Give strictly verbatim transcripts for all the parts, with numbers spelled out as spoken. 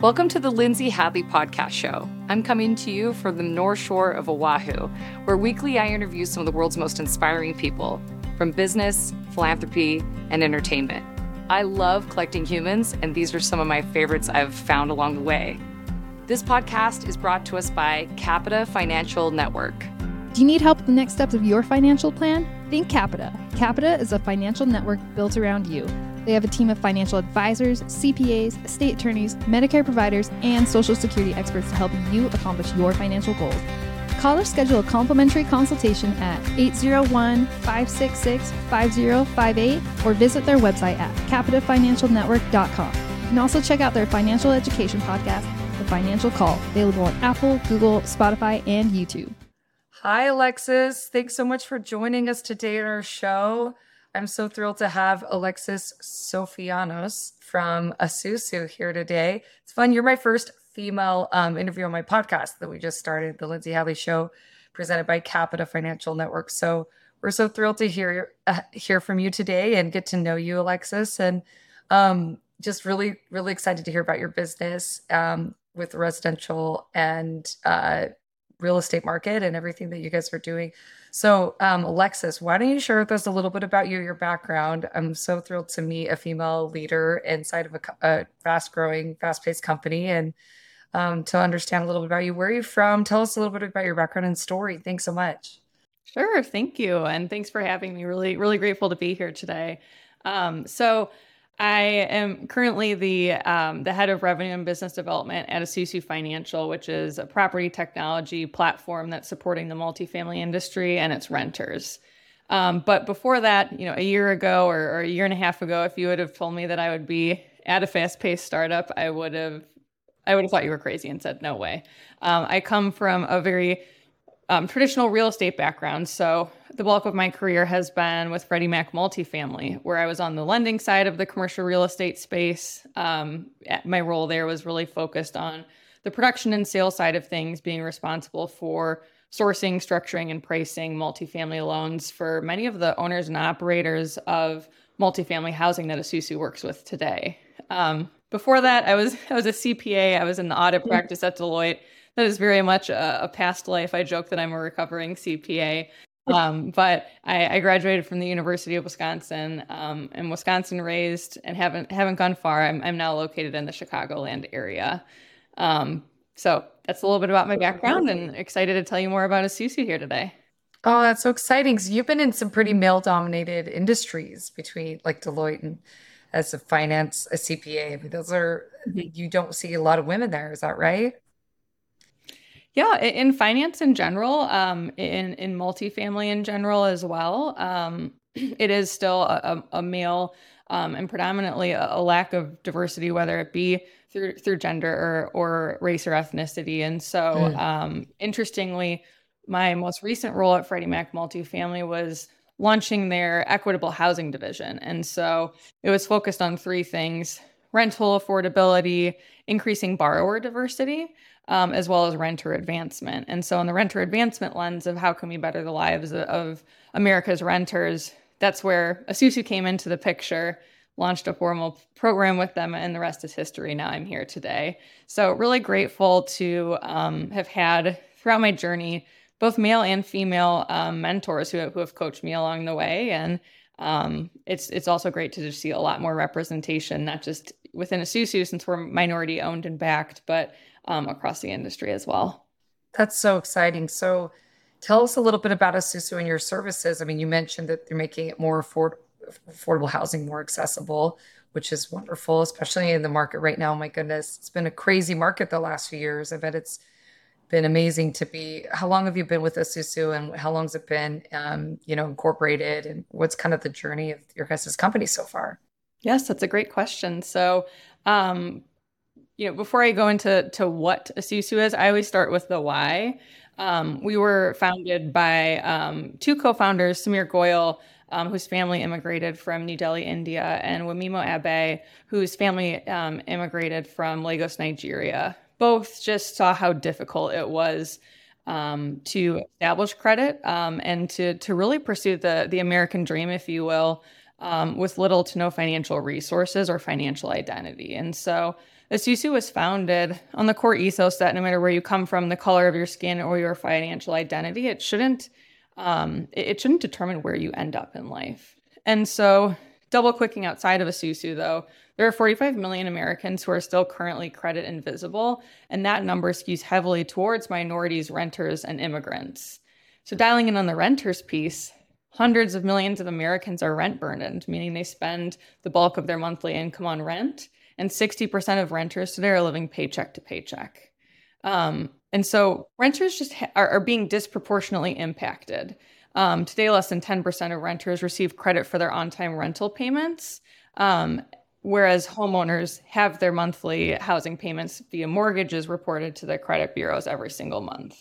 Welcome to the Lindsay Hadley Podcast Show. I'm coming to you from the North Shore of Oahu, where weekly I interview some of the world's most inspiring people from business, philanthropy, and entertainment. I love collecting humans, and these are some of my favorites I've found along the way. This podcast is brought to us by Capita Financial Network. Do you need help with the next steps of your financial plan? Think Capita. Capita is a financial network built around you. They have a team of financial advisors, C P As, estate attorneys, Medicare providers, and Social Security experts to help you accomplish your financial goals. Call or schedule a complimentary consultation at eight zero one, five six six, five zero five eight or visit their website at capita financial network dot com. You can also check out their financial education podcast, The Financial Call, available on Apple, Google, Spotify, and YouTube. Hi, Alexis. Thanks so much for joining us today on our show. I'm so thrilled to have Alexis Sofianos from Esusu here today. It's fun. You're my first female um, interview on my podcast that we just started, The Lindsay Hadley Show, presented by Capita Financial Network. So we're so thrilled to hear uh, hear from you today and get to know you, Alexis. And um, just really, really excited to hear about your business um, with the residential and uh, real estate market and everything that you guys are doing. So, um, Alexis, why don't you share with us a little bit about you, your background? I'm so thrilled to meet a female leader inside of a, a fast-growing, fast-paced company, and um, to understand a little bit about you. Where are you from? Tell us a little bit about your background and story. Thanks so much. Sure. Thank you. And thanks for having me. Really, really grateful to be here today. Um, so I am currently the um, the head of revenue and business development at Esusu Financial, which is a property technology platform that's supporting the multifamily industry and its renters. Um, but before that, you know, a year ago or, or a year and a half ago, if you would have told me that I would be at a fast-paced startup, I would have I would have thought you were crazy and said no way. Um, I come from a very Um, traditional real estate background. So the bulk of my career has been with Freddie Mac multifamily, where I was on the lending side of the commercial real estate space. Um, my role there was really focused on the production and sales side of things, being responsible for sourcing, structuring, and pricing multifamily loans for many of the owners and operators of multifamily housing that Esusu works with today. Um, before that, I was I was a C P A. I was in the audit practice at Deloitte. That is very much a, a past life. I joke that I'm a recovering C P A, um, but I, I graduated from the University of Wisconsin, um, and Wisconsin raised, and haven't haven't gone far. I'm I'm now located in the Chicagoland area. Um, so that's a little bit about my background, and excited to tell you more about Esusu here today. Oh, that's so exciting! So you've been in some pretty male-dominated industries between like Deloitte and as a finance, a C P A. I mean, those are you don't see a lot of women there. Is that right? Yeah, in finance in general, um, in, in multifamily in general as well, um, it is still a, a male um, and predominantly a, a lack of diversity, whether it be through through gender or, or race or ethnicity. And so, mm. um, interestingly, my most recent role at Freddie Mac Multifamily was launching their equitable housing division. And so it was focused on three things: rental affordability, increasing borrower diversity, um, as well as renter advancement. And so on the renter advancement lens of how can we better the lives of, of America's renters, that's where Esusu came into the picture, launched a formal program with them, and the rest is history. Now I'm here today. So really grateful to um, have had throughout my journey, both male and female um, mentors who have, who have coached me along the way. And um, it's it's also great to just see a lot more representation, not just within Esusu, since we're minority owned and backed, but um, across the industry as well. That's so exciting. So tell us a little bit about Esusu and your services. I mean, you mentioned that they're making it more afford- affordable housing, more accessible, which is wonderful, especially in the market right now. My goodness, it's been a crazy market the last few years. I bet it's been amazing to be. How long have you been with Esusu, and how long has it been, um, you know, incorporated, and what's kind of the journey of your guys' company so far? Yes, that's a great question. So, um, you know, before I go into to what Esusu is, I always start with the why. Um, we were founded by um, two co-founders, Samir Goyal, um, whose family immigrated from New Delhi, India, and Wemimo Abbey, whose family um, immigrated from Lagos, Nigeria. Both just saw how difficult it was um, to establish credit um, and to to really pursue the the American dream, if you will, Um, with little to no financial resources or financial identity. And so Esusu was founded on the core ethos that no matter where you come from, the color of your skin or your financial identity, it shouldn't um, it shouldn't determine where you end up in life. And so double clicking outside of Esusu, though, there are forty-five million Americans who are still currently credit invisible, and that number skews heavily towards minorities, renters, and immigrants. So dialing in on the renters piece, hundreds of millions of Americans are rent burdened, meaning they spend the bulk of their monthly income on rent, and sixty percent of renters today are living paycheck to paycheck. Um, and so renters just ha- are, are being disproportionately impacted. Um, today, less than ten percent of renters receive credit for their on-time rental payments, um, whereas homeowners have their monthly housing payments via mortgages reported to their credit bureaus every single month.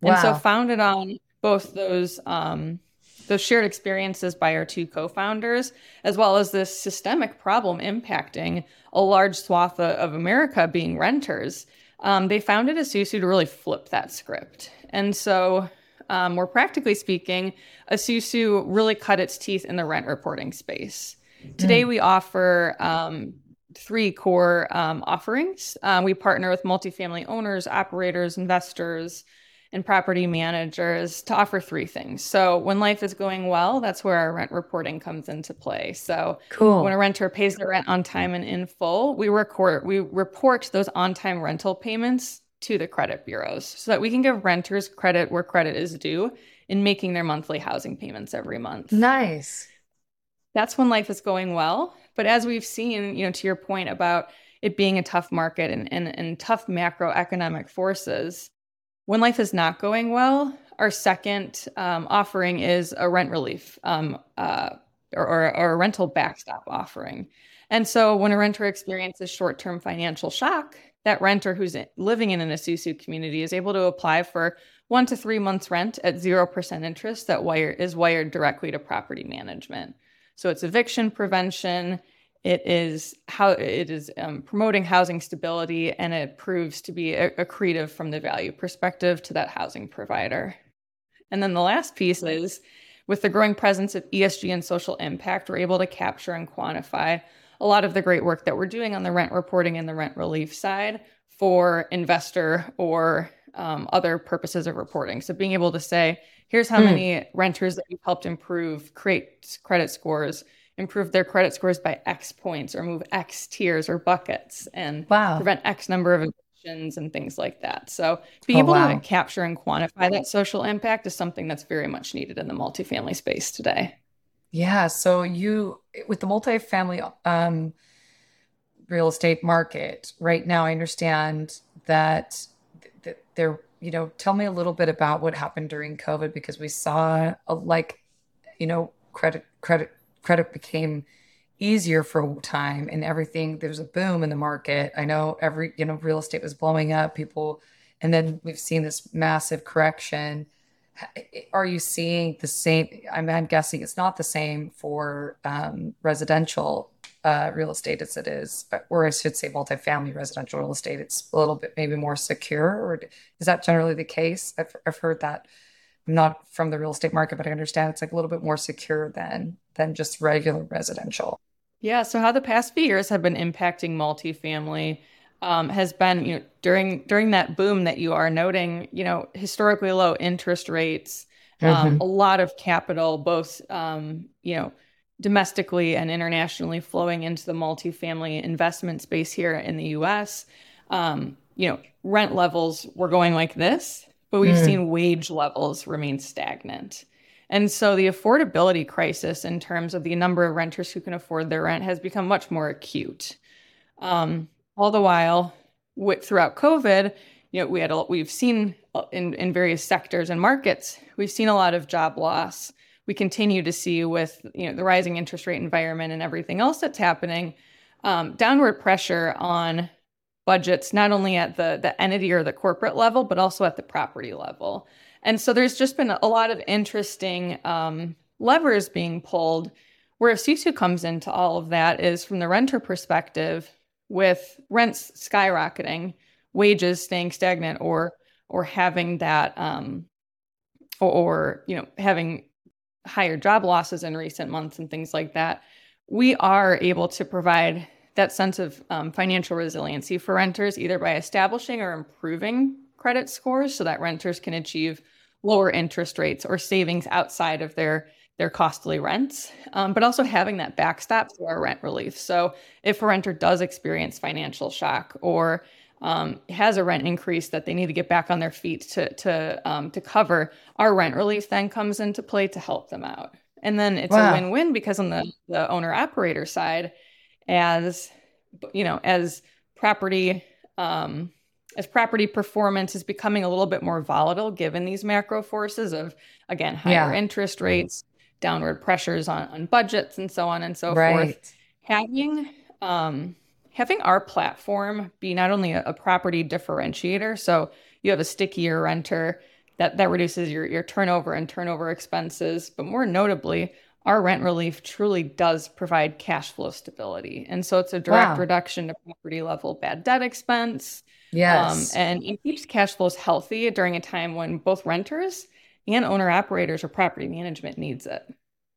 Wow. And so founded on both those um, those shared experiences by our two co-founders, as well as this systemic problem impacting a large swath of America being renters, um, they founded Esusu to really flip that script. And so... Um, more practically speaking, Esusu really cut its teeth in the rent reporting space. Today, we offer um, three core um, offerings. Um, we partner with multifamily owners, operators, investors, and property managers to offer three things. So when life is going well, that's where our rent reporting comes into play. So cool. When a renter pays their rent on time and in full, we record, we report those on-time rental payments to the credit bureaus so that we can give renters credit where credit is due in making their monthly housing payments every month. Nice. That's when life is going well. But as we've seen, you know, to your point about it being a tough market and, and, and tough macroeconomic forces, when life is not going well, our second um, offering is a rent relief um, uh, or, or, or a rental backstop offering. And so when a renter experiences short-term financial shock, that renter who's living in an Esusu community is able to apply for one to three months rent at zero percent interest that wire, is wired directly to property management. So it's eviction prevention, it is how it is um, promoting housing stability, and it proves to be accretive from the value perspective to that housing provider. And then the last piece is, with the growing presence of E S G and social impact, we're able to capture and quantify a lot of the great work that we're doing on the rent reporting and the rent relief side for investor or um, other purposes of reporting. So being able to say, here's how mm. many renters that you've helped improve, create credit scores, improve their credit scores by X points or move X tiers or buckets and wow. prevent X number of evictions and things like that. So being oh, able wow. to capture and quantify that social impact is something that's very much needed in the multifamily space today. Yeah. So you, with the multifamily um, real estate market right now, I understand that th- there, you know, tell me a little bit about what happened during COVID, because we saw a, like, you know, credit, credit, credit became easier for a time and everything. There was a boom in the market. I know every, you know, real estate was blowing up, people. And then we've seen this massive correction. Are you seeing the same? I mean, I'm guessing it's not the same for um, residential uh, real estate as it is, or I should say multifamily residential real estate. It's a little bit maybe more secure, or is that generally the case? I've, I've heard that, not from the real estate market, but I understand it's like a little bit more secure than than just regular residential. Yeah. So how the past few years have been impacting multifamily Um, has been, you know, during during that boom that you are noting, you know, historically low interest rates, um, mm-hmm. a lot of capital, both, um, you know, domestically and internationally flowing into the multifamily investment space here in the U S. Um, you know, rent levels were going like this, but we've mm. seen wage levels remain stagnant. And so the affordability crisis in terms of the number of renters who can afford their rent has become much more acute. Um All the while, with, throughout COVID, you know, we had a, we've seen in, in various sectors and markets, we've seen a lot of job loss. We continue to see with, you know, the rising interest rate environment and everything else that's happening, um, downward pressure on budgets, not only at the the entity or the corporate level, but also at the property level. And so there's just been a lot of interesting um, levers being pulled. Where Esusu comes into all of that is from the renter perspective. With rents skyrocketing, wages staying stagnant, or or having that, um, or, or you know, having higher job losses in recent months and things like that, we are able to provide that sense of um, financial resiliency for renters, either by establishing or improving credit scores so that renters can achieve lower interest rates or savings outside of their their costly rents, um, but also having that backstop through our rent relief. So if a renter does experience financial shock or um, has a rent increase that they need to get back on their feet to to um, to cover, our rent relief then comes into play to help them out. And then it's wow. a win-win, because on the, the owner-operator side, as you know, as property um, as property performance is becoming a little bit more volatile, given these macro forces of again higher yeah. interest rates, downward pressures on, on budgets and so on and so right. forth. Having, um, having our platform be not only a, a property differentiator, so you have a stickier renter that, that reduces your, your turnover and turnover expenses, but more notably, our rent relief truly does provide cash flow stability. And so it's a direct wow. reduction to property level bad debt expense. Yes. Um, and it keeps cash flows healthy during a time when both renters and owner-operators or property management needs it.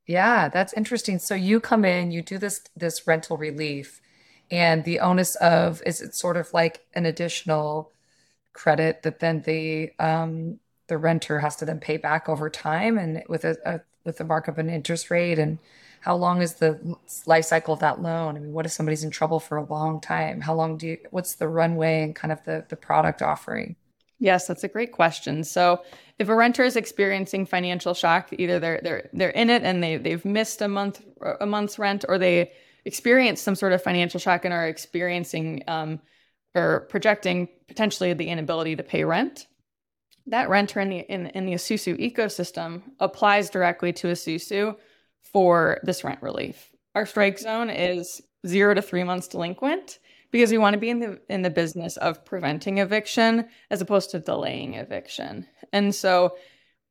Yeah, that's interesting. So you come in, you do this this rental relief, and the onus of, is it sort of like an additional credit that then the um, the renter has to then pay back over time and with a, a with the markup and interest rate? And how long is the life cycle of that loan? I mean, what if somebody's in trouble for a long time? How long do you, what's the runway and kind of the the product offering? Yes, that's a great question. So if a renter is experiencing financial shock, either they're they're they're in it and they they've missed a month a month's rent, or they experience some sort of financial shock and are experiencing um, or projecting potentially the inability to pay rent, that renter in the in, in the Esusu ecosystem applies directly to Esusu for this rent relief. Our strike zone is zero to three months delinquent, because we want to be in the in the business of preventing eviction as opposed to delaying eviction. And so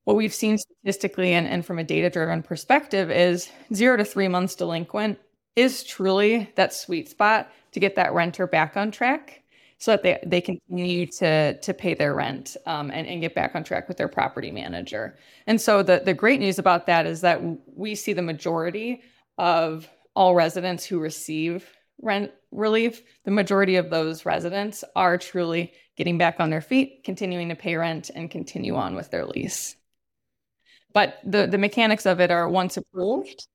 what we've seen statistically and, and from a data-driven perspective is zero to three months delinquent is truly that sweet spot to get that renter back on track so that they, they continue to, to pay their rent um, and, and get back on track with their property manager. And so the, the great news about that is that we see the majority of all residents who receive rent relief, the majority of those residents are truly getting back on their feet, continuing to pay rent, and continue on with their lease. But the, the mechanics of it are once approved.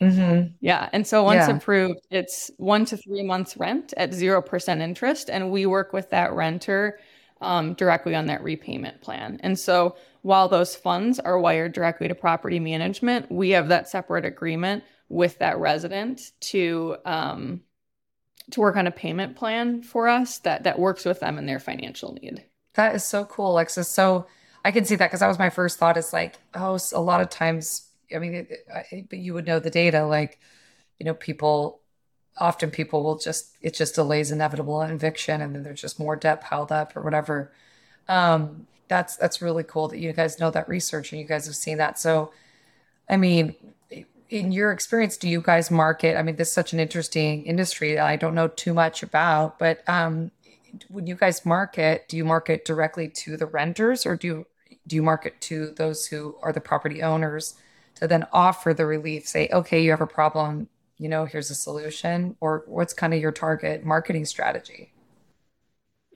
Mm-hmm. Yeah. And so once yeah. approved, it's one to three months rent at zero percent interest. And we work with that renter um, directly on that repayment plan. And so while those funds are wired directly to property management, we have that separate agreement with that resident to, um, to work on a payment plan for us that that works with them and their financial need. That is so cool, Alexis. So I can see that, because that was my first thought. It's like, oh, a lot of times, I mean, it, I, but you would know the data, like, you know, people, often people will just, it just delays inevitable eviction, and then there's just more debt piled up or whatever. Um, that's, that's really cool that you guys know that research and you guys have seen that. So, I mean, in your experience, do you guys market? I mean, this is such an interesting industry that I don't know too much about, but um, when you guys market, do you market directly to the renters, or do you, do you market to those who are the property owners to then offer the relief, say, okay, you have a problem, you know, here's a solution? Or what's kind of your target marketing strategy?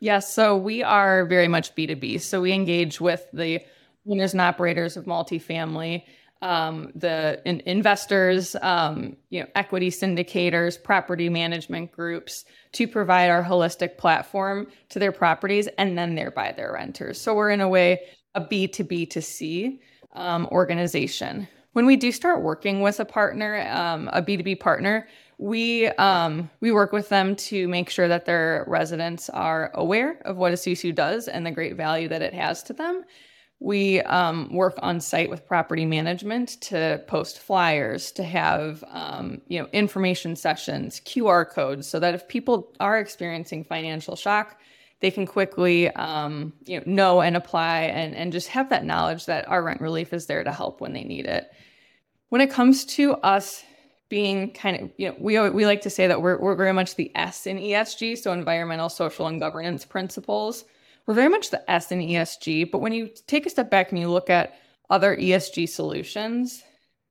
Yes, so we are very much B two B. So we engage with the owners and operators of multifamily, Um, the in, investors, um, you know, equity syndicators, property management groups, to provide our holistic platform to their properties and then thereby their renters. So we're in a way a B two B to C um, organization. When we do start working with a partner, um, a B two B partner, we um, we work with them to make sure that their residents are aware of what Esusu does and the great value that it has to them. We um, work on site with property management to post flyers, to have um, you know, information sessions, Q R codes, so that if people are experiencing financial shock, they can quickly um, you know, know and apply and, and just have that knowledge that our rent relief is there to help when they need it. When it comes to us being kind of, you know, we we like to say that we're we're very much the S in E S G, so environmental, social, and governance principles. We're very much the S in E S G, but when you take a step back and you look at other E S G solutions,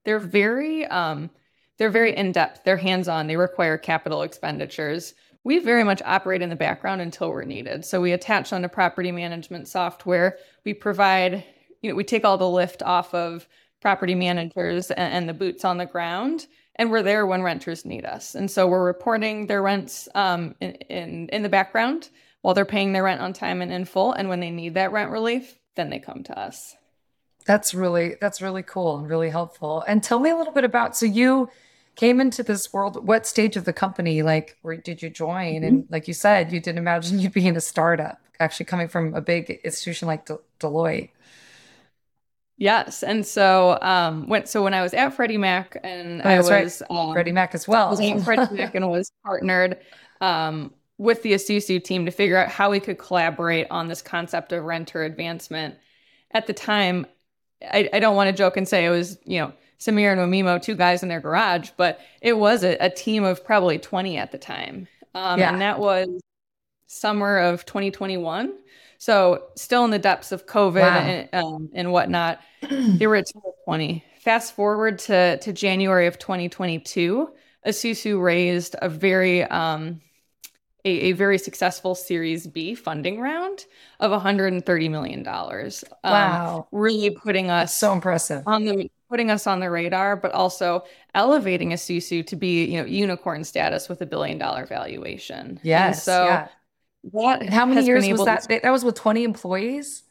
they're very um, They're very in-depth, they're hands-on, they require capital expenditures. We very much operate in the background until we're needed. So we attach onto property management software. We provide, you know, we take all the lift off of property managers and, and the boots on the ground, and we're there when renters need us. And so we're reporting their rents um, in, in, in the background while they're paying their rent on time and in full. And when they need that rent relief, then they come to us. That's really, that's really cool and really helpful. And tell me a little bit about, so you came into this world, what stage of the company, like, where did you join? Mm-hmm. And like you said, you didn't imagine you'd be in a startup, actually coming from a big institution like De- Deloitte. Yes. And so, um, when, so when I was at Freddie Mac and oh, I was, right. um, Freddie Mac as well, I was at Freddie Mac and was partnered, um, with the Esusu team to figure out how we could collaborate on this concept of renter advancement. At the time, I, I don't want to joke and say it was, you know, Samir and Wemimo, two guys in their garage, but it was a, a team of probably twenty at the time. Um, yeah. And that was summer of twenty twenty-one. So still in the depths of COVID wow. and, um, and whatnot, they were at twenty. Fast forward to, to January of twenty twenty-two, Esusu raised a very, um, a, a very successful Series B funding round of one hundred thirty million dollars. Um, wow. Really putting us so impressive on the, putting us on the radar, but also elevating Esusu to be, you know, unicorn status with a billion dollar valuation. Yes. And so yeah. What how many years was that? To... That was with twenty employees.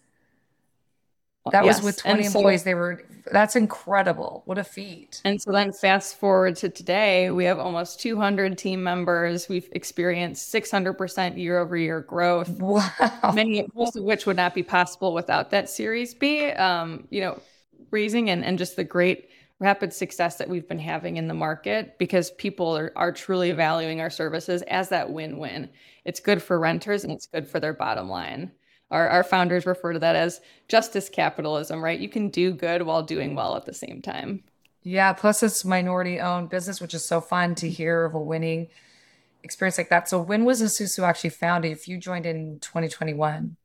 That yes. was with twenty so, employees. They were, that's incredible. What a feat. And so then fast forward to today, we have almost two hundred team members. We've experienced six hundred percent year over year growth. Wow. Many, most of which would not be possible without that Series B, um, you know, raising and, and just the great rapid success that we've been having in the market, because people are, are truly valuing our services as that win-win. It's good for renters and it's good for their bottom line. Our, our founders refer to that as justice capitalism, right? You can do good while doing well at the same time. Yeah. Plus it's minority owned business, which is so fun to hear of a winning experience like that. So when was Esusu actually founded? If you joined in twenty twenty-one?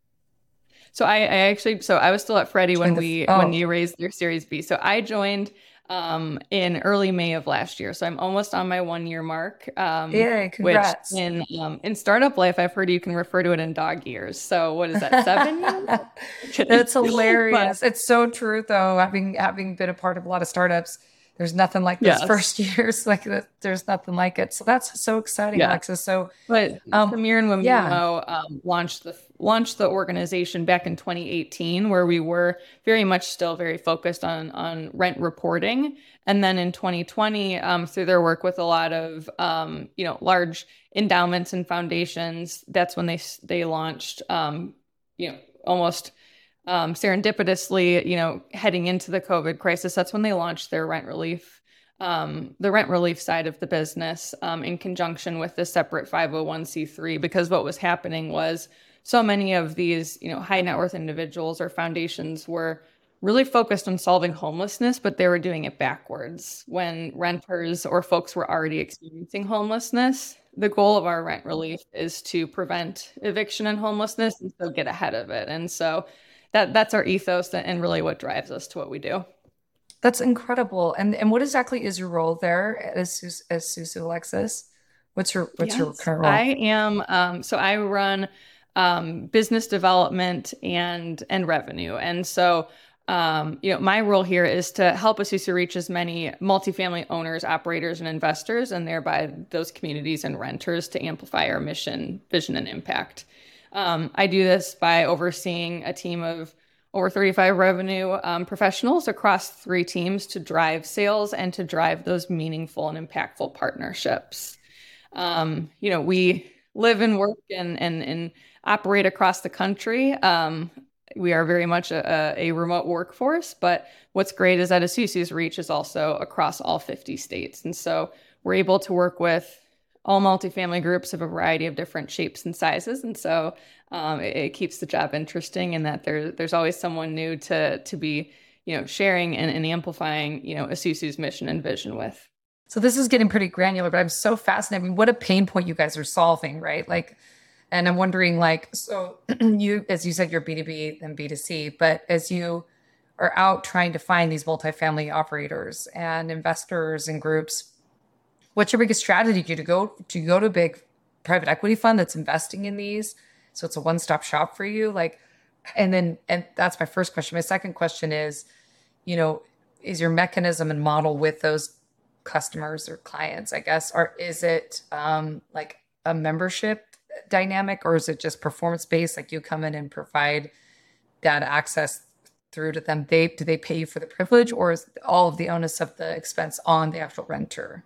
So I, I actually, so I was still at Freddie when we, oh. when you raised your Series B. So I joined um, in early May of last year. So I'm almost on my one year mark. Um, Yay, congrats. Which in, um, in startup life, I've heard you can refer to it in dog years. So what is that, seven years? That's hilarious. But it's so true though. Having, having been a part of a lot of startups, there's nothing like those yes. first years. Like there's nothing like it. So that's so exciting, yeah. Alexis. So, but um, Samir and Wemimo yeah. um, launched the launched the organization back in twenty eighteen, where we were very much still very focused on on rent reporting. And then in twenty twenty, um, through their work with a lot of um, you know large endowments and foundations, that's when they they launched um, you know almost. Um, serendipitously, you know, heading into the COVID crisis, that's when they launched their rent relief, um, the rent relief side of the business um, in conjunction with the separate five oh one c three, because what was happening was so many of these, you know, high net worth individuals or foundations were really focused on solving homelessness, but they were doing it backwards. When renters or folks were already experiencing homelessness, the goal of our rent relief is to prevent eviction and homelessness and so get ahead of it. And so That that's our ethos and really what drives us to what we do. That's incredible. And and what exactly is your role there as Esusu, Alexis? What's your what's yes, your current role? I am um, so I run um, business development and and revenue. And so um, you know my role here is to help Esusu reach as many multifamily owners, operators, and investors, and thereby those communities and renters to amplify our mission, vision, and impact. Um, I do this by overseeing a team of over thirty-five revenue um, professionals across three teams to drive sales and to drive those meaningful and impactful partnerships. Um, you know, we live and work and and, and operate across the country. Um, we are very much a, a remote workforce, but what's great is that Esusu's reach is also across all fifty states. And so we're able to work with all multifamily groups of a variety of different shapes and sizes. And so um, it, it keeps the job interesting in that there, there's always someone new to to be, you know, sharing and, and amplifying, you know, Esusu's mission and vision with. So this is getting pretty granular, but I'm so fascinated. I mean, what a pain point you guys are solving, right? Like, and I'm wondering like, so you, as you said, you're B to B and B to C, but as you are out trying to find these multifamily operators and investors and groups, What's your biggest strategy? Do you go, do you go to a big private equity fund that's investing in these? So it's a one-stop shop for you. Like, and then, and that's my first question. My second question is, you know, is your mechanism and model with those customers or clients, I guess, or is it um, like a membership dynamic, or is it just performance-based? Like you come in and provide that access through to them. They, do they pay you for the privilege, or is all of the onus of the expense on the actual renter?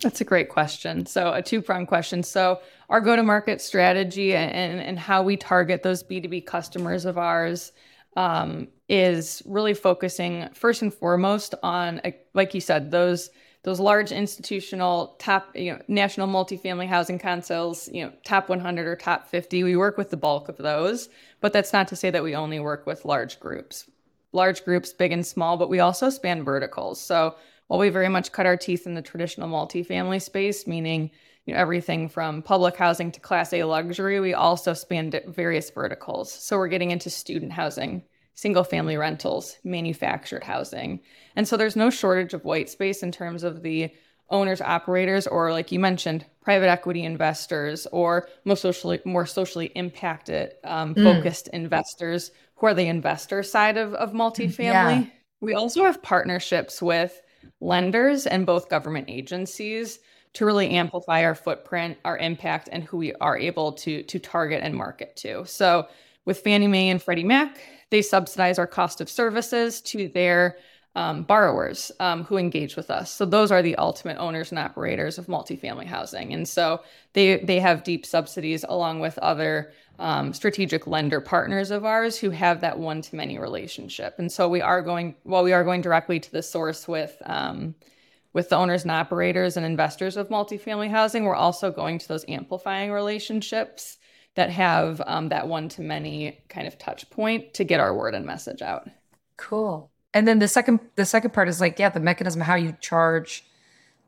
That's a great question. So a two-pronged question. So our go-to-market strategy and, and how we target those B two B customers of ours um, is really focusing first and foremost on, like you said, those those large institutional top, you know, national multifamily housing councils, you know, top one hundred or top fifty. We work with the bulk of those, but that's not to say that we only work with large groups, large groups, big and small, but we also span verticals. So while we very much cut our teeth in the traditional multifamily space, meaning, you know, everything from public housing to Class A luxury, we also span various verticals. So we're getting into student housing, single family rentals, manufactured housing. And so there's no shortage of white space in terms of the owners, operators, or like you mentioned, private equity investors, or more socially, more socially impacted, um, mm. focused investors who are the investor side of, of multifamily. Yeah. We also have partnerships with lenders and both government agencies to really amplify our footprint, our impact, and who we are able to, to target and market to. So with Fannie Mae and Freddie Mac, they subsidize our cost of services to their um, borrowers um, who engage with us. So those are the ultimate owners and operators of multifamily housing. And so they, they have deep subsidies along with other um, strategic lender partners of ours who have that one-to-many relationship. And so we are going, well, we are going directly to the source with, um, with the owners and operators and investors of multifamily housing. We're also going to those amplifying relationships that have um, that one-to-many kind of touch point to get our word and message out. Cool. And then the second, the second part is like, yeah, the mechanism, how you charge,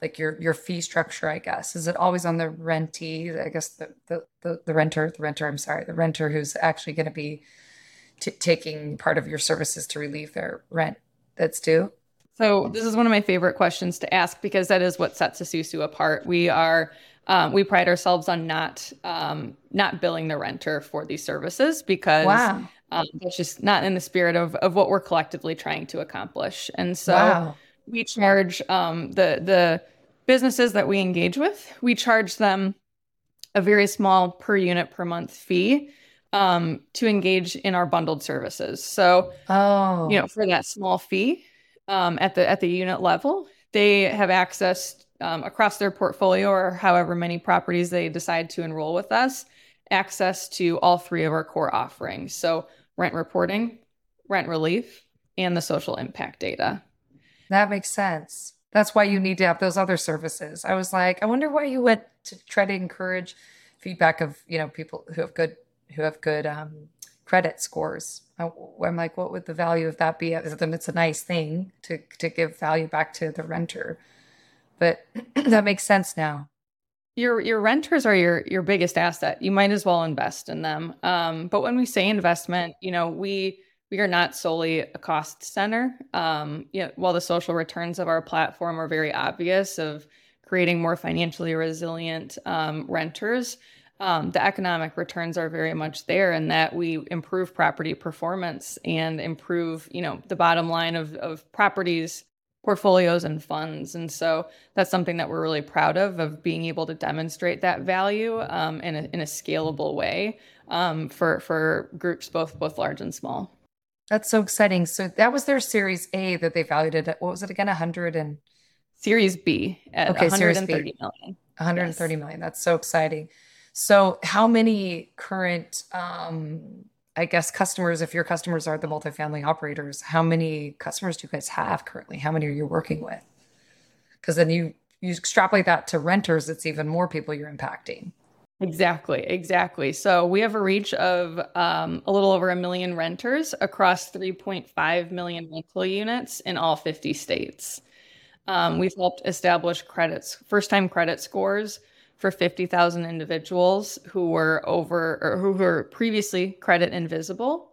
like your, your fee structure, I guess. Is it always on the rentee? I guess the, the, the, the renter, the renter, I'm sorry, the renter who's actually going to be t- taking part of your services to relieve their rent that's due. So this is one of my favorite questions to ask, because that is what sets Esusu apart. We are, um, we pride ourselves on not, um, not billing the renter for these services, because wow. Um, it's just not in the spirit of, of what we're collectively trying to accomplish. And so wow. we charge um, the the businesses that we engage with, we charge them a very small per unit per month fee um, to engage in our bundled services. So, oh. you know, for that small fee um, at the at the unit level, they have access um, across their portfolio or however many properties they decide to enroll with us, access to all three of our core offerings. So rent reporting, rent relief, and the social impact data. That makes sense. That's why you need to have those other services. I was like, I wonder why you went to try to encourage feedback of, you know, people who have good, who have good um, credit scores. I, I'm like, what would the value of that be? It's a nice thing to, to give value back to the renter, but that makes sense now. Your your renters are your your biggest asset. You might as well invest in them. Um, but when we say investment, you know, we we are not solely a cost center. Um, you know, while the social returns of our platform are very obvious of creating more financially resilient um, renters, um, the economic returns are very much there in that we improve property performance and improve, you know, the bottom line of of properties, portfolios, and funds. And so that's something that we're really proud of, of being able to demonstrate that value um, in, a, in a scalable way um, for, for groups, both, both large and small. That's so exciting. So that was their Series A that they valued it at, what was it again? one hundred and Series B at okay, one hundred thirty million. one hundred thirty yes. million. That's so exciting. So how many current, um, I guess, customers, if your customers are the multifamily operators, how many customers do you guys have currently? How many are you working with? Because then you, you extrapolate that to renters, it's even more people you're impacting. Exactly, exactly. So we have a reach of um, a little over a million renters across three point five million rental units in all fifty states. Um, we've helped establish credits, first-time credit scores for fifty thousand individuals who were over or who were previously credit invisible,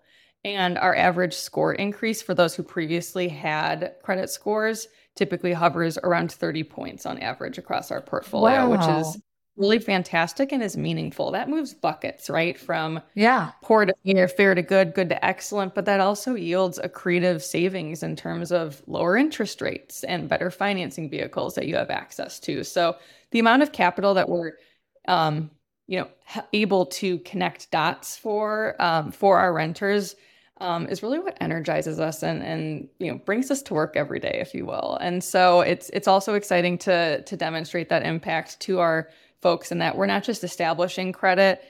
And our average score increase for those who previously had credit scores typically hovers around thirty points on average across our portfolio, wow. which is really fantastic and is meaningful. That moves buckets, right? From yeah. poor to you know, fair to good, good to excellent, but that also yields accretive savings in terms of lower interest rates and better financing vehicles that you have access to. So the amount of capital that we're um, you know, able to connect dots for um, for our renters Um, is really what energizes us and, and, you know, brings us to work every day, if you will. And so it's it's also exciting to to demonstrate that impact to our folks, and that we're not just establishing credit,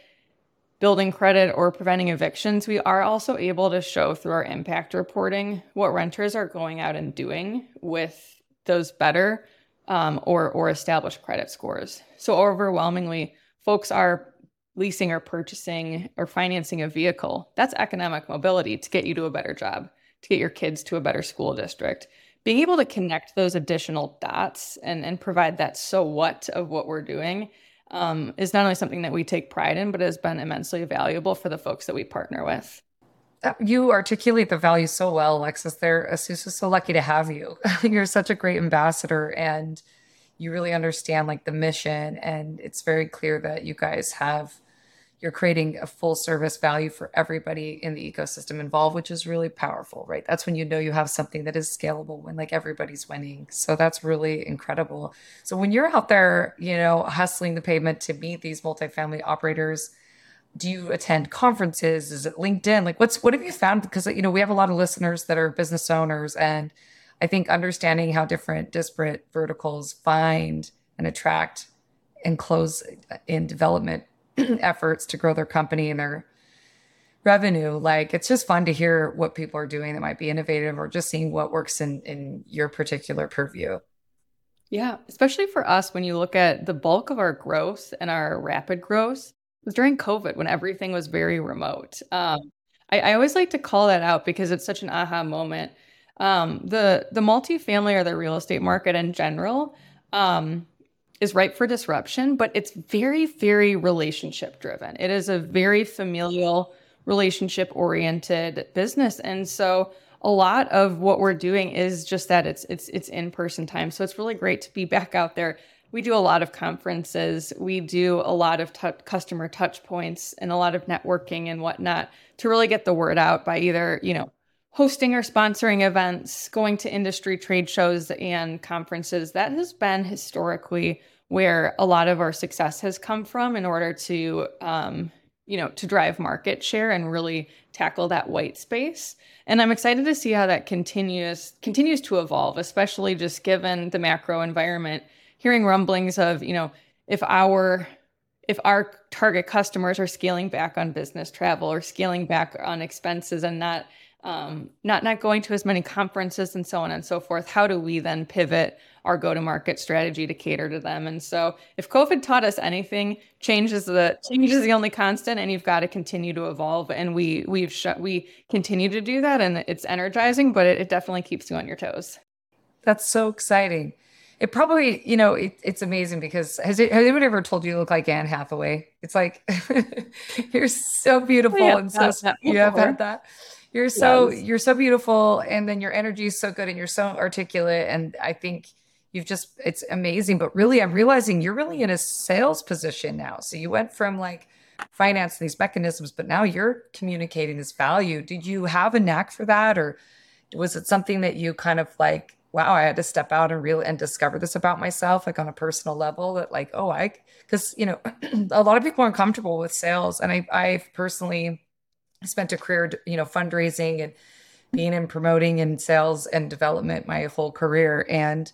building credit, or preventing evictions. We are also able to show through our impact reporting what renters are going out and doing with those better um, or or established credit scores. So overwhelmingly, folks are leasing or purchasing or financing a vehicle. That's economic mobility to get you to a better job, to get your kids to a better school district. Being able to connect those additional dots and, and provide that so what of what we're doing um, is not only something that we take pride in, but has been immensely valuable for the folks that we partner with. You articulate the value so well, Alexis. They're Esusu so lucky to have you. You're such a great ambassador, and you really understand like the mission. And it's very clear that you guys have You're creating a full service value for everybody in the ecosystem involved, which is really powerful, right? That's when you know you have something that is scalable, when like everybody's winning. So that's really incredible. So when you're out there, you know, hustling the pavement to meet these multifamily operators, do you attend conferences? Is it LinkedIn? Like what's, what have you found? Because, you know, we have a lot of listeners that are business owners, and I think understanding how different disparate verticals find and attract and close in development efforts to grow their company and their revenue. Like, it's just fun to hear what people are doing that might be innovative, or just seeing what works in, in your particular purview. Yeah. Especially for us, when you look at the bulk of our growth and our rapid growth was during COVID, when everything was very remote. Um, I, I always like to call that out because it's such an aha moment. Um, the, the multifamily or the real estate market in general, um, is ripe for disruption, but it's very, very relationship driven. It is a very familial, relationship oriented business. And so a lot of what we're doing is just that it's it's it's in-person time. So it's really great to be back out there. We do a lot of conferences. We do a lot of t- customer touch points and a lot of networking and whatnot to really get the word out by either, you know, hosting or sponsoring events, going to industry trade shows and conferences. That has been historically where a lot of our success has come from in order to, um, you know, to drive market share and really tackle that white space. And I'm excited to see how that continues, continues to evolve, especially just given the macro environment, hearing rumblings of, you know, if our If our target customers are scaling back on business travel or scaling back on expenses and not um, not not going to as many conferences and so on and so forth, how do we then pivot our go-to-market strategy to cater to them? And so if COVID taught us anything, change is the change is the only constant, and you've got to continue to evolve. And we we've sh- we continue to do that, and it's energizing, but it, it definitely keeps you on your toes. That's so exciting. It probably, you know, it, it's amazing because has, it, has anyone ever told you you look like Anne Hathaway? It's like, you're so beautiful. And so you have had that. You're yes. so, you're so beautiful. And then your energy is so good and you're so articulate. And I think you've just, it's amazing, but really I'm realizing you're really in a sales position now. So you went from like finance, these mechanisms, but now you're communicating this value. Did you have a knack for that? Or was it something that you kind of like, wow, I had to step out and really and discover this about myself, like on a personal level that like, oh, I, because, you know, a lot of people are uncomfortable with sales. And I, I've personally spent a career, you know, fundraising and being in promoting and sales and development my whole career. And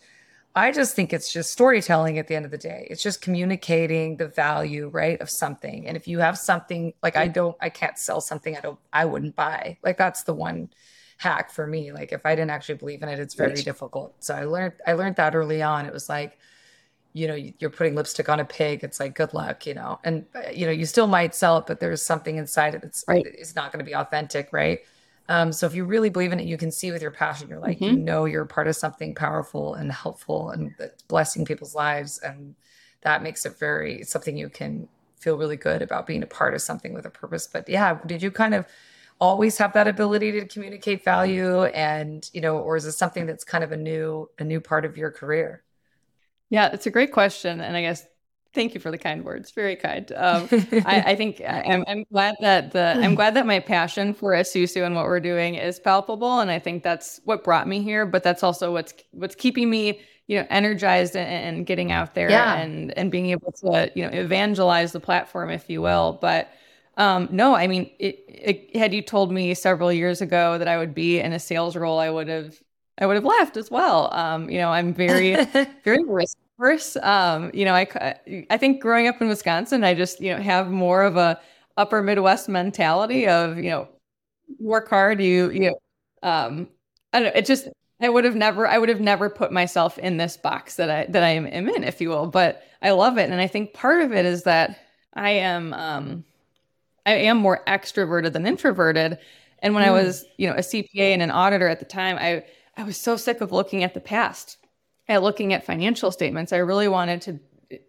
I just think it's just storytelling at the end of the day. It's just communicating the value, right, of something. And if you have something like I don't, I can't sell something I don't, I wouldn't buy. Like that's the one hack for me. Like if I didn't actually believe in it, it's very right. difficult. So I learned, I learned that early on. It was like, you know, you're putting lipstick on a pig. It's like, good luck, you know, and you know, you still might sell it, but there's something inside it that's right. It's not going to be authentic. Right. Um, so if you really believe in it, you can see with your passion, you're like, mm-hmm. you know, you're part of something powerful and helpful and that's blessing people's lives. And that makes it very, something you can feel really good about being a part of something with a purpose. But yeah, did you kind of always have that ability to communicate value? And, you know, or is it something that's kind of a new, a new part of your career? Yeah, it's a great question. And I guess, thank you for the kind words. Very kind. Um, I, I think I'm, I'm glad that the I'm glad that my passion for Esusu and what we're doing is palpable, and I think that's what brought me here. But that's also what's what's keeping me, you know, energized and, and getting out there yeah. and and being able to, you know, evangelize the platform, if you will. But um, no, I mean, it, it, had you told me several years ago that I would be in a sales role, I would have I would have laughed as well. Um, you know, I'm very very risk. Um, you know, I, I think growing up in Wisconsin, I just, you know, have more of a upper Midwest mentality of, you know, work hard, you, you know, um, I don't know. It just, I would have never, I would have never put myself in this box that I, that I am, am in, if you will, but I love it. And I think part of it is that I am, um, I am more extroverted than introverted. And when mm. I was, you know, a C P A and an auditor at the time, I, I was so sick of looking at the past. At looking at financial statements, I really wanted to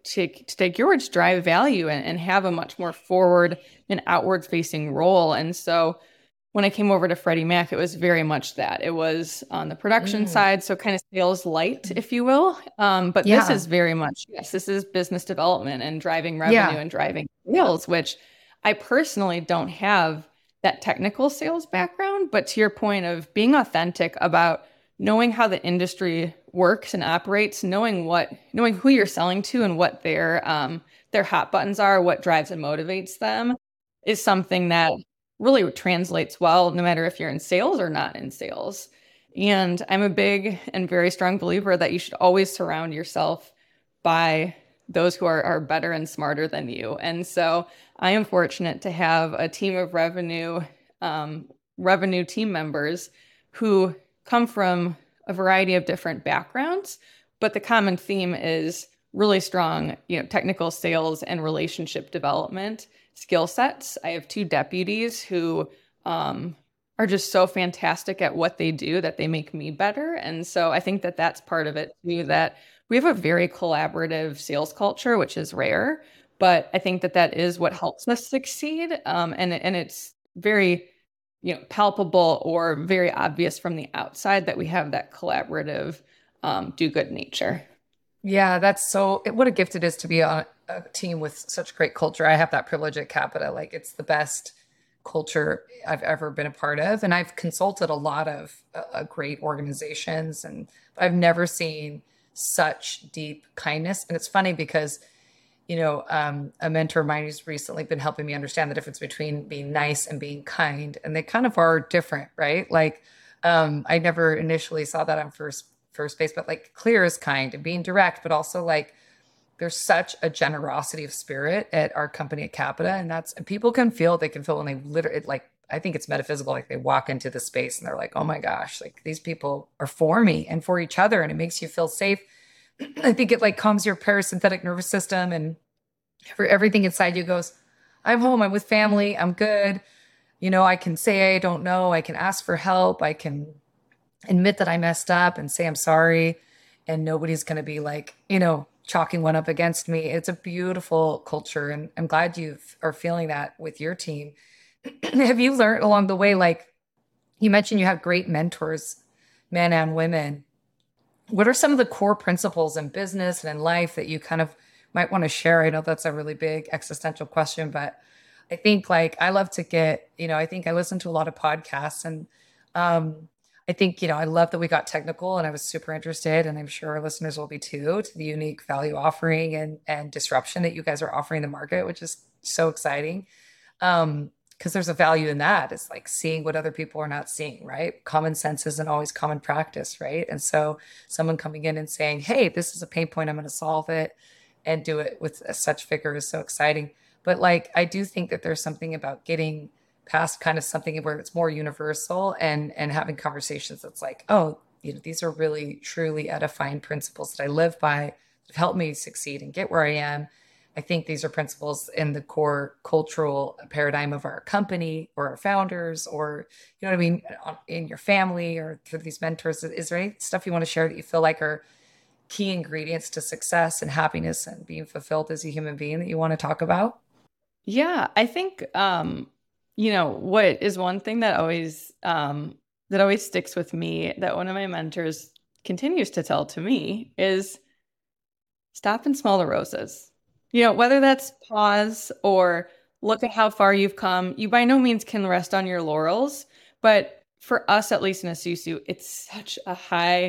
take to take George, drive value and, and have a much more forward and outward facing role. And so when I came over to Freddie Mac, it was very much that. It was on the production mm. side, so kind of sales light, if you will. Um, but yeah. this is very much, yes, this is business development and driving revenue yeah. and driving sales, which I personally don't have that technical sales background. But to your point of being authentic about knowing how the industry works and operates, knowing what, knowing who you're selling to and what their, um, their hot buttons are, what drives and motivates them is something that really translates well, no matter if you're in sales or not in sales. And I'm a big and very strong believer that you should always surround yourself by those who are, are better and smarter than you. And so I am fortunate to have a team of revenue, um, revenue team members who come from a variety of different backgrounds, but the common theme is really strong, you know, technical sales and relationship development skill sets. I have two deputies who um, are just so fantastic at what they do that they make me better. And so I think that that's part of it too, that we have a very collaborative sales culture, which is rare, but I think that that is what helps us succeed. Um, and and it's very, you know, palpable or very obvious from the outside that we have that collaborative, um, do good nature. Yeah, that's so, what a gift it is to be on a team with such great culture. I have that privilege at Capita. Like, it's the best culture I've ever been a part of. And I've consulted a lot of uh, great organizations, and I've never seen such deep kindness. And it's funny because, you know, um, a mentor of mine who's recently been helping me understand the difference between being nice and being kind. And they kind of are different, right? Like, um, I never initially saw that on first, first base, but like clear is kind and being direct, but also like there's such a generosity of spirit at our company at Capita. And that's, and people can feel, they can feel when they literally, like, I think it's metaphysical. Like they walk into the space and they're like, oh my gosh, like these people are for me and for each other. And it makes you feel safe. I think it like calms your parasympathetic nervous system, and for everything inside you goes, I'm home, I'm with family, I'm good. You know, I can say I don't know, I can ask for help, I can admit that I messed up and say I'm sorry, and nobody's going to be like, you know, chalking one up against me. It's a beautiful culture, and I'm glad you are feeling that with your team. Have you learned along the way, like you mentioned you have great mentors, men and women. What are some of the core principles in business and in life that you kind of might want to share? I know that's a really big existential question, but I think like I love to get, you know, I think I listen to a lot of podcasts, and um, I think, you know, I love that we got technical, and I was super interested, and I'm sure our listeners will be too, to the unique value offering and, and disruption that you guys are offering the market, which is so exciting. Um, Because there's a value in that. It's like seeing what other people are not seeing, right? Common sense isn't always common practice, right? And so someone coming in and saying, hey, this is a pain point, I'm going to solve it and do it with such vigor is so exciting. But like, I do think that there's something about getting past kind of something where it's more universal and and having conversations that's like, oh, you know, these are really truly edifying principles that I live by that help me succeed and get where I am. I think these are principles in the core cultural paradigm of our company or our founders, or, you know what I mean, in your family or through these mentors. Is there any stuff you want to share that you feel like are key ingredients to success and happiness and being fulfilled as a human being that you want to talk about? Yeah, I think um, you know, what is one thing that always um, that always sticks with me that one of my mentors continues to tell to me is stop and smell the roses. You know, whether that's pause or look at how far you've come, you by no means can rest on your laurels. But for us, at least in Esusu, it's such a high,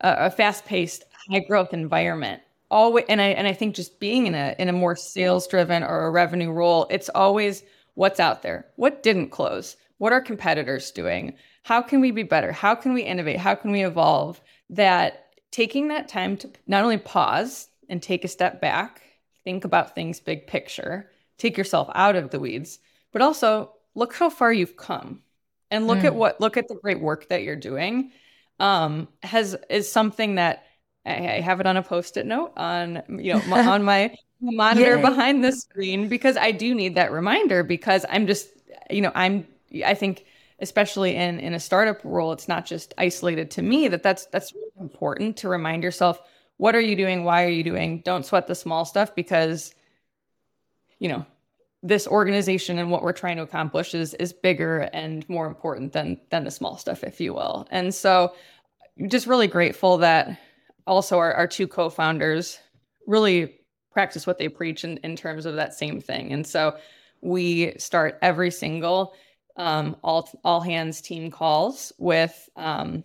uh, a fast-paced, high-growth environment. Always, and I and I think just being in a in a more sales-driven or a revenue role, it's always what's out there, what didn't close, what are competitors doing, how can we be better, how can we innovate, how can we evolve. That taking that time to not only pause and take a step back, think about things big picture, take yourself out of the weeds, but also look how far you've come and look mm. at what look at the great work that you're doing. Um, has is something that I have it on a Post-it note on, you know, on my monitor yeah. behind the screen, because I do need that reminder, because I'm just, you know, I'm, I think, especially in, in a startup role, it's not just isolated to me that that's, that's really important to remind yourself, what are you doing? Why are you doing? Don't sweat the small stuff, because, you know, this organization and what we're trying to accomplish is, is bigger and more important than, than the small stuff, if you will. And so just really grateful that, also, our, our two co-founders really practice what they preach in, in terms of that same thing. And so we start every single um, all all hands team calls with um,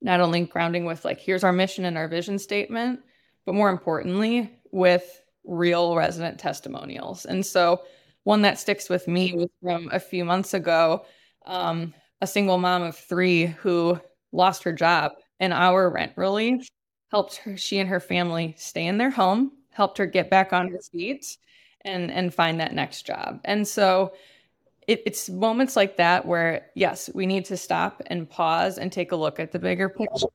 not only grounding with like, here's our mission and our vision statement, but more importantly, with real resident testimonials. And so one that sticks with me was from a few months ago, um, a single mom of three who lost her job in our rent relief. Helped her, she and her family stay in their home, helped her get back on her feet and, and find that next job. And so it, it's moments like that where, yes, we need to stop and pause and take a look at the bigger picture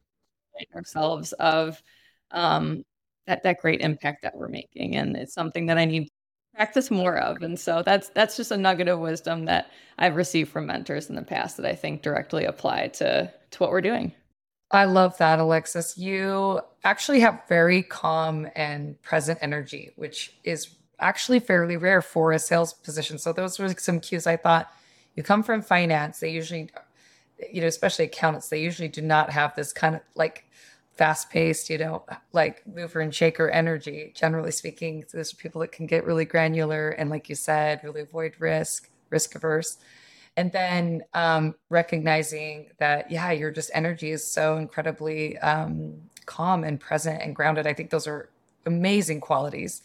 ourselves of um, that, that great impact that we're making. And it's something that I need to practice more of. And so that's, that's just a nugget of wisdom that I've received from mentors in the past that I think directly apply to, to what we're doing. I love that, Alexis. You actually have very calm and present energy, which is actually fairly rare for a sales position. So those were some cues. I thought you come from finance. They usually, you know, especially accountants, they usually do not have this kind of like fast-paced, you know, like mover and shaker energy. Generally speaking, there's people that can get really granular and, like you said, really avoid risk, risk averse. And then um, recognizing that, yeah, your just energy is so incredibly um, calm and present and grounded. I think those are amazing qualities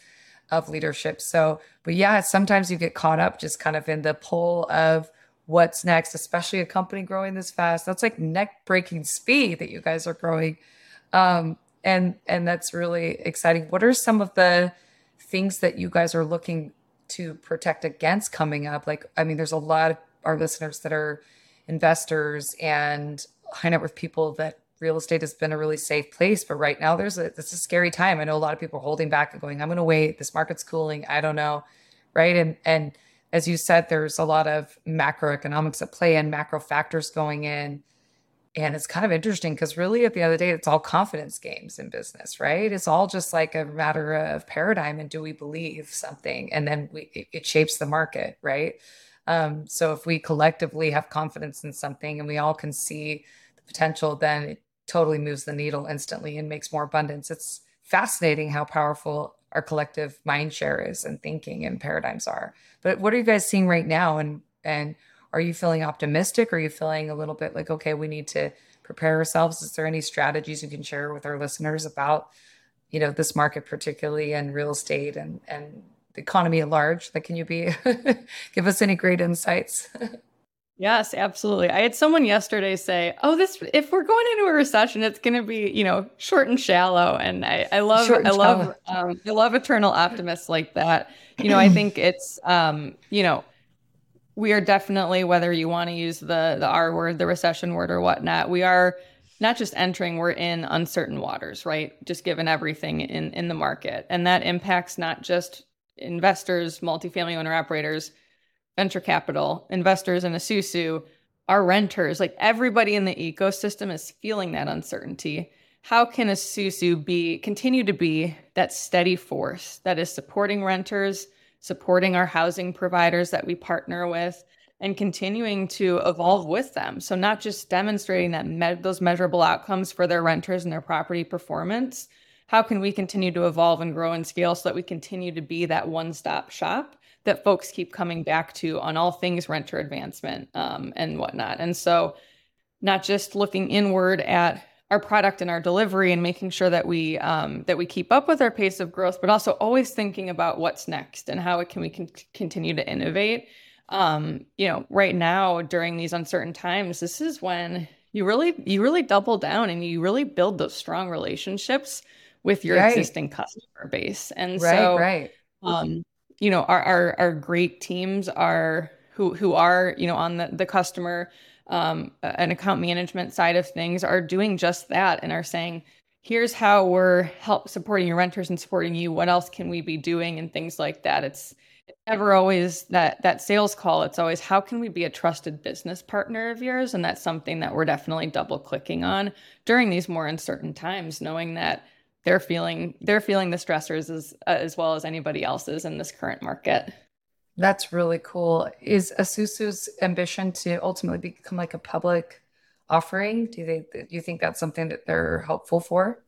of leadership. So, but yeah, sometimes you get caught up just kind of in the pull of what's next, especially a company growing this fast. That's like neck-breaking speed that you guys are growing. Um, and and that's really exciting. What are some of the things that you guys are looking to protect against coming up? Like, I mean, there's a lot of our listeners that are investors and high net worth people that real estate has been a really safe place. But right now there's a, it's a scary time. I know a lot of people are holding back and going, I'm going to wait. This market's cooling. I don't know. Right. And, and as you said, there's a lot of macroeconomics at play and macro factors going in. And it's kind of interesting because really at the end of the day, it's all confidence games in business, right? It's all just like a matter of paradigm and do we believe something? And then we, it, it shapes the market, right? Um, so if we collectively have confidence in something and we all can see the potential, then it totally moves the needle instantly and makes more abundance. It's fascinating how powerful our collective mind share is and thinking and paradigms are. But what are you guys seeing right now? And and are you feeling optimistic? Are you feeling a little bit like, okay, we need to prepare ourselves? Is there any strategies you can share with our listeners about, you know, this market particularly and real estate and and economy at large? That can you be give us any great insights? Yes, absolutely. I had someone yesterday say, "Oh, this if we're going into a recession, it's going to be, you know, short and shallow." And I, I love, I love, um, I love eternal optimists like that. You know, I think it's, um, you know, we are definitely, whether you want to use the the R word, the recession word, or whatnot, we are not just entering, we're in uncertain waters, right? Just given everything in in the market, and that impacts not just investors, multifamily owner operators, venture capital, investors in Esusu, our renters, like everybody in the ecosystem is feeling that uncertainty. How can Esusu be continue to be that steady force that is supporting renters, supporting our housing providers that we partner with, and continuing to evolve with them. So not just demonstrating that med- those measurable outcomes for their renters and their property performance. How can we continue to evolve and grow and scale so that we continue to be that one-stop shop that folks keep coming back to on all things renter advancement um, and whatnot? And so not just looking inward at our product and our delivery and making sure that we um, that we keep up with our pace of growth, but also always thinking about what's next and how it can we can continue to innovate. Um, you know, right now during these uncertain times, this is when you really you really double down and you really build those strong relationships with your right. existing customer base. And right, so, right. Um, you know, our, our our great teams are who who are you know on the the customer. Um, an account management side of things are doing just that and are saying, here's how we're help supporting your renters and supporting you. What else can we be doing? And things like that. It's never always that, that sales call. It's always, how can we be a trusted business partner of yours? And that's something that we're definitely double clicking on during these more uncertain times, knowing that they're feeling, they're feeling the stressors as, uh, as well as anybody else's in this current market. That's really cool. Is Esusu's ambition to ultimately become like a public offering? Do they? Do you think that's something that they're hopeful for?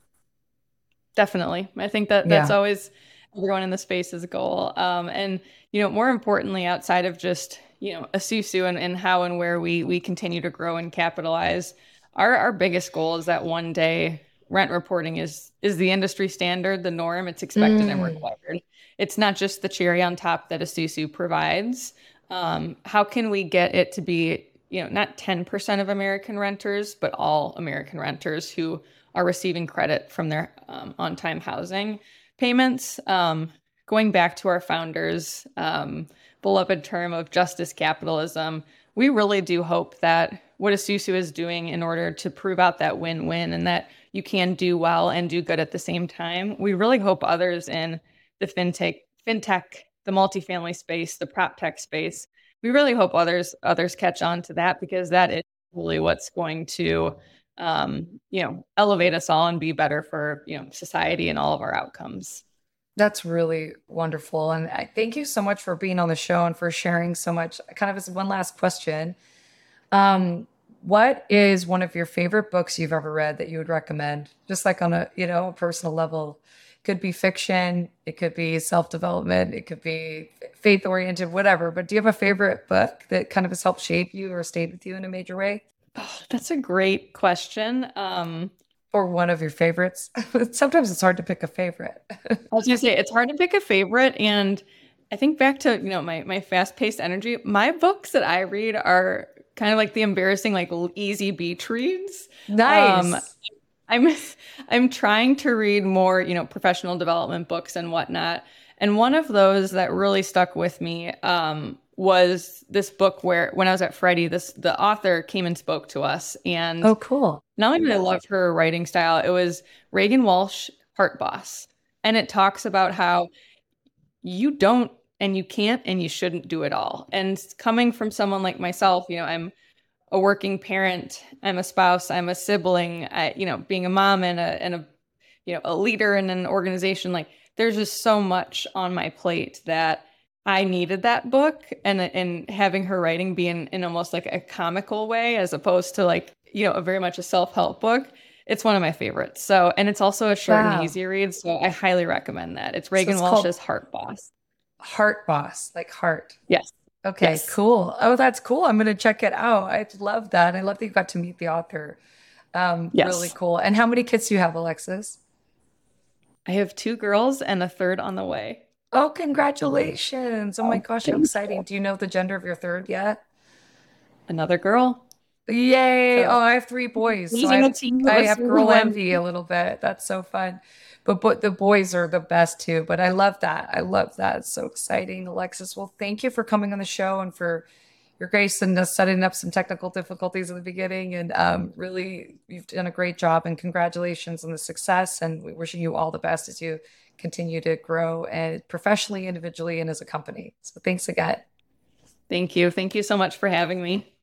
Definitely. I think that that's yeah. always everyone in the space's goal. Um, and, you know, more importantly, outside of just, you know, Esusu and, and how and where we we continue to grow and capitalize, our, our biggest goal is that one day rent reporting is is the industry standard, the norm, it's expected mm. and required. It's not just the cherry on top that Esusu provides. Um, how can we get it to be, you know, not ten percent of American renters, but all American renters who are receiving credit from their um, on-time housing payments? Um, going back to our founders' um, beloved term of justice capitalism, we really do hope that what Esusu is doing in order to prove out that win-win and that you can do well and do good at the same time. We really hope others in the fintech, fintech, the multifamily space, the prop tech space. We really hope others others catch on to that, because that is really what's going to, um, you know, elevate us all and be better for, you know, society and all of our outcomes. That's really wonderful, and I thank you so much for being on the show and for sharing so much. Kind of as one last question, um, what is one of your favorite books you've ever read that you would recommend? Just like on a you know a personal level. Could be fiction, it could be self-development, it could be faith-oriented, whatever. But do you have a favorite book that kind of has helped shape you or stayed with you in a major way? Oh, that's a great question. Um, or one of your favorites. Sometimes it's hard to pick a favorite. I was going to say, it's hard to pick a favorite. And I think back to, you know, my my fast-paced energy, my books that I read are kind of like the embarrassing, like easy beach reads. Nice. Um, I'm I'm trying to read more, you know, professional development books and whatnot. And one of those that really stuck with me um, was this book where, when I was at Freddie, this the author came and spoke to us. And oh, cool! Not only did I love her writing style, it was Reagan Walsh, Heart Boss, and it talks about how you don't and you can't and you shouldn't do it all. And coming from someone like myself, you know, I'm a working parent, I'm a spouse, I'm a sibling, I, you know, being a mom and a, and a, you know, a leader in an organization, like there's just so much on my plate that I needed that book and, and having her writing be in, in almost like a comical way, as opposed to like, you know, a very much a self-help book. It's one of my favorites. So, and it's also a short wow. and easy read. So I highly recommend that. It's Reagan so it's Walsh's Heart Boss. Heart Boss, like heart. Yes. Okay, yes. Cool. Oh, that's cool. I'm going to check it out. I love that. I love that you got to meet the author. Um, yes. Really cool. And how many kids do you have, Alexis? I have two girls and a third on the way. Oh, congratulations. Oh, my gosh. How exciting. Do you know the gender of your third yet? Another girl. Yay. So, oh, I have three boys. So I have, I have girl envy a little bit. That's so fun. But, but the boys are the best too. But I love that. I love that. It's so exciting, Alexis. Well, thank you for coming on the show and for your grace and us setting up some technical difficulties at the beginning. And um, really, you've done a great job. And congratulations on the success. And we wishing you all the best as you continue to grow and professionally, individually, and as a company. So thanks again. Thank you. Thank you so much for having me.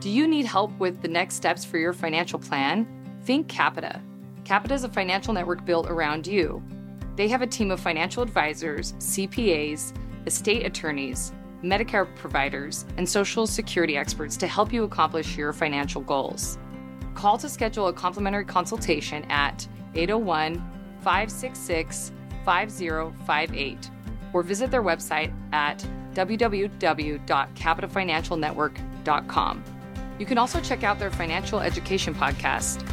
Do you need help with the next steps for your financial plan? Think Capita. Capita is a financial network built around you. They have a team of financial advisors, C P As, estate attorneys, Medicare providers, and Social Security experts to help you accomplish your financial goals. Call to schedule a complimentary consultation at eight oh one, five six six, five oh five eight or visit their website at w w w dot capita financial network dot com. You can also check out their financial education podcast,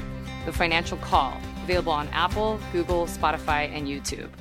The Financial Call, available on Apple, Google, Spotify, and YouTube.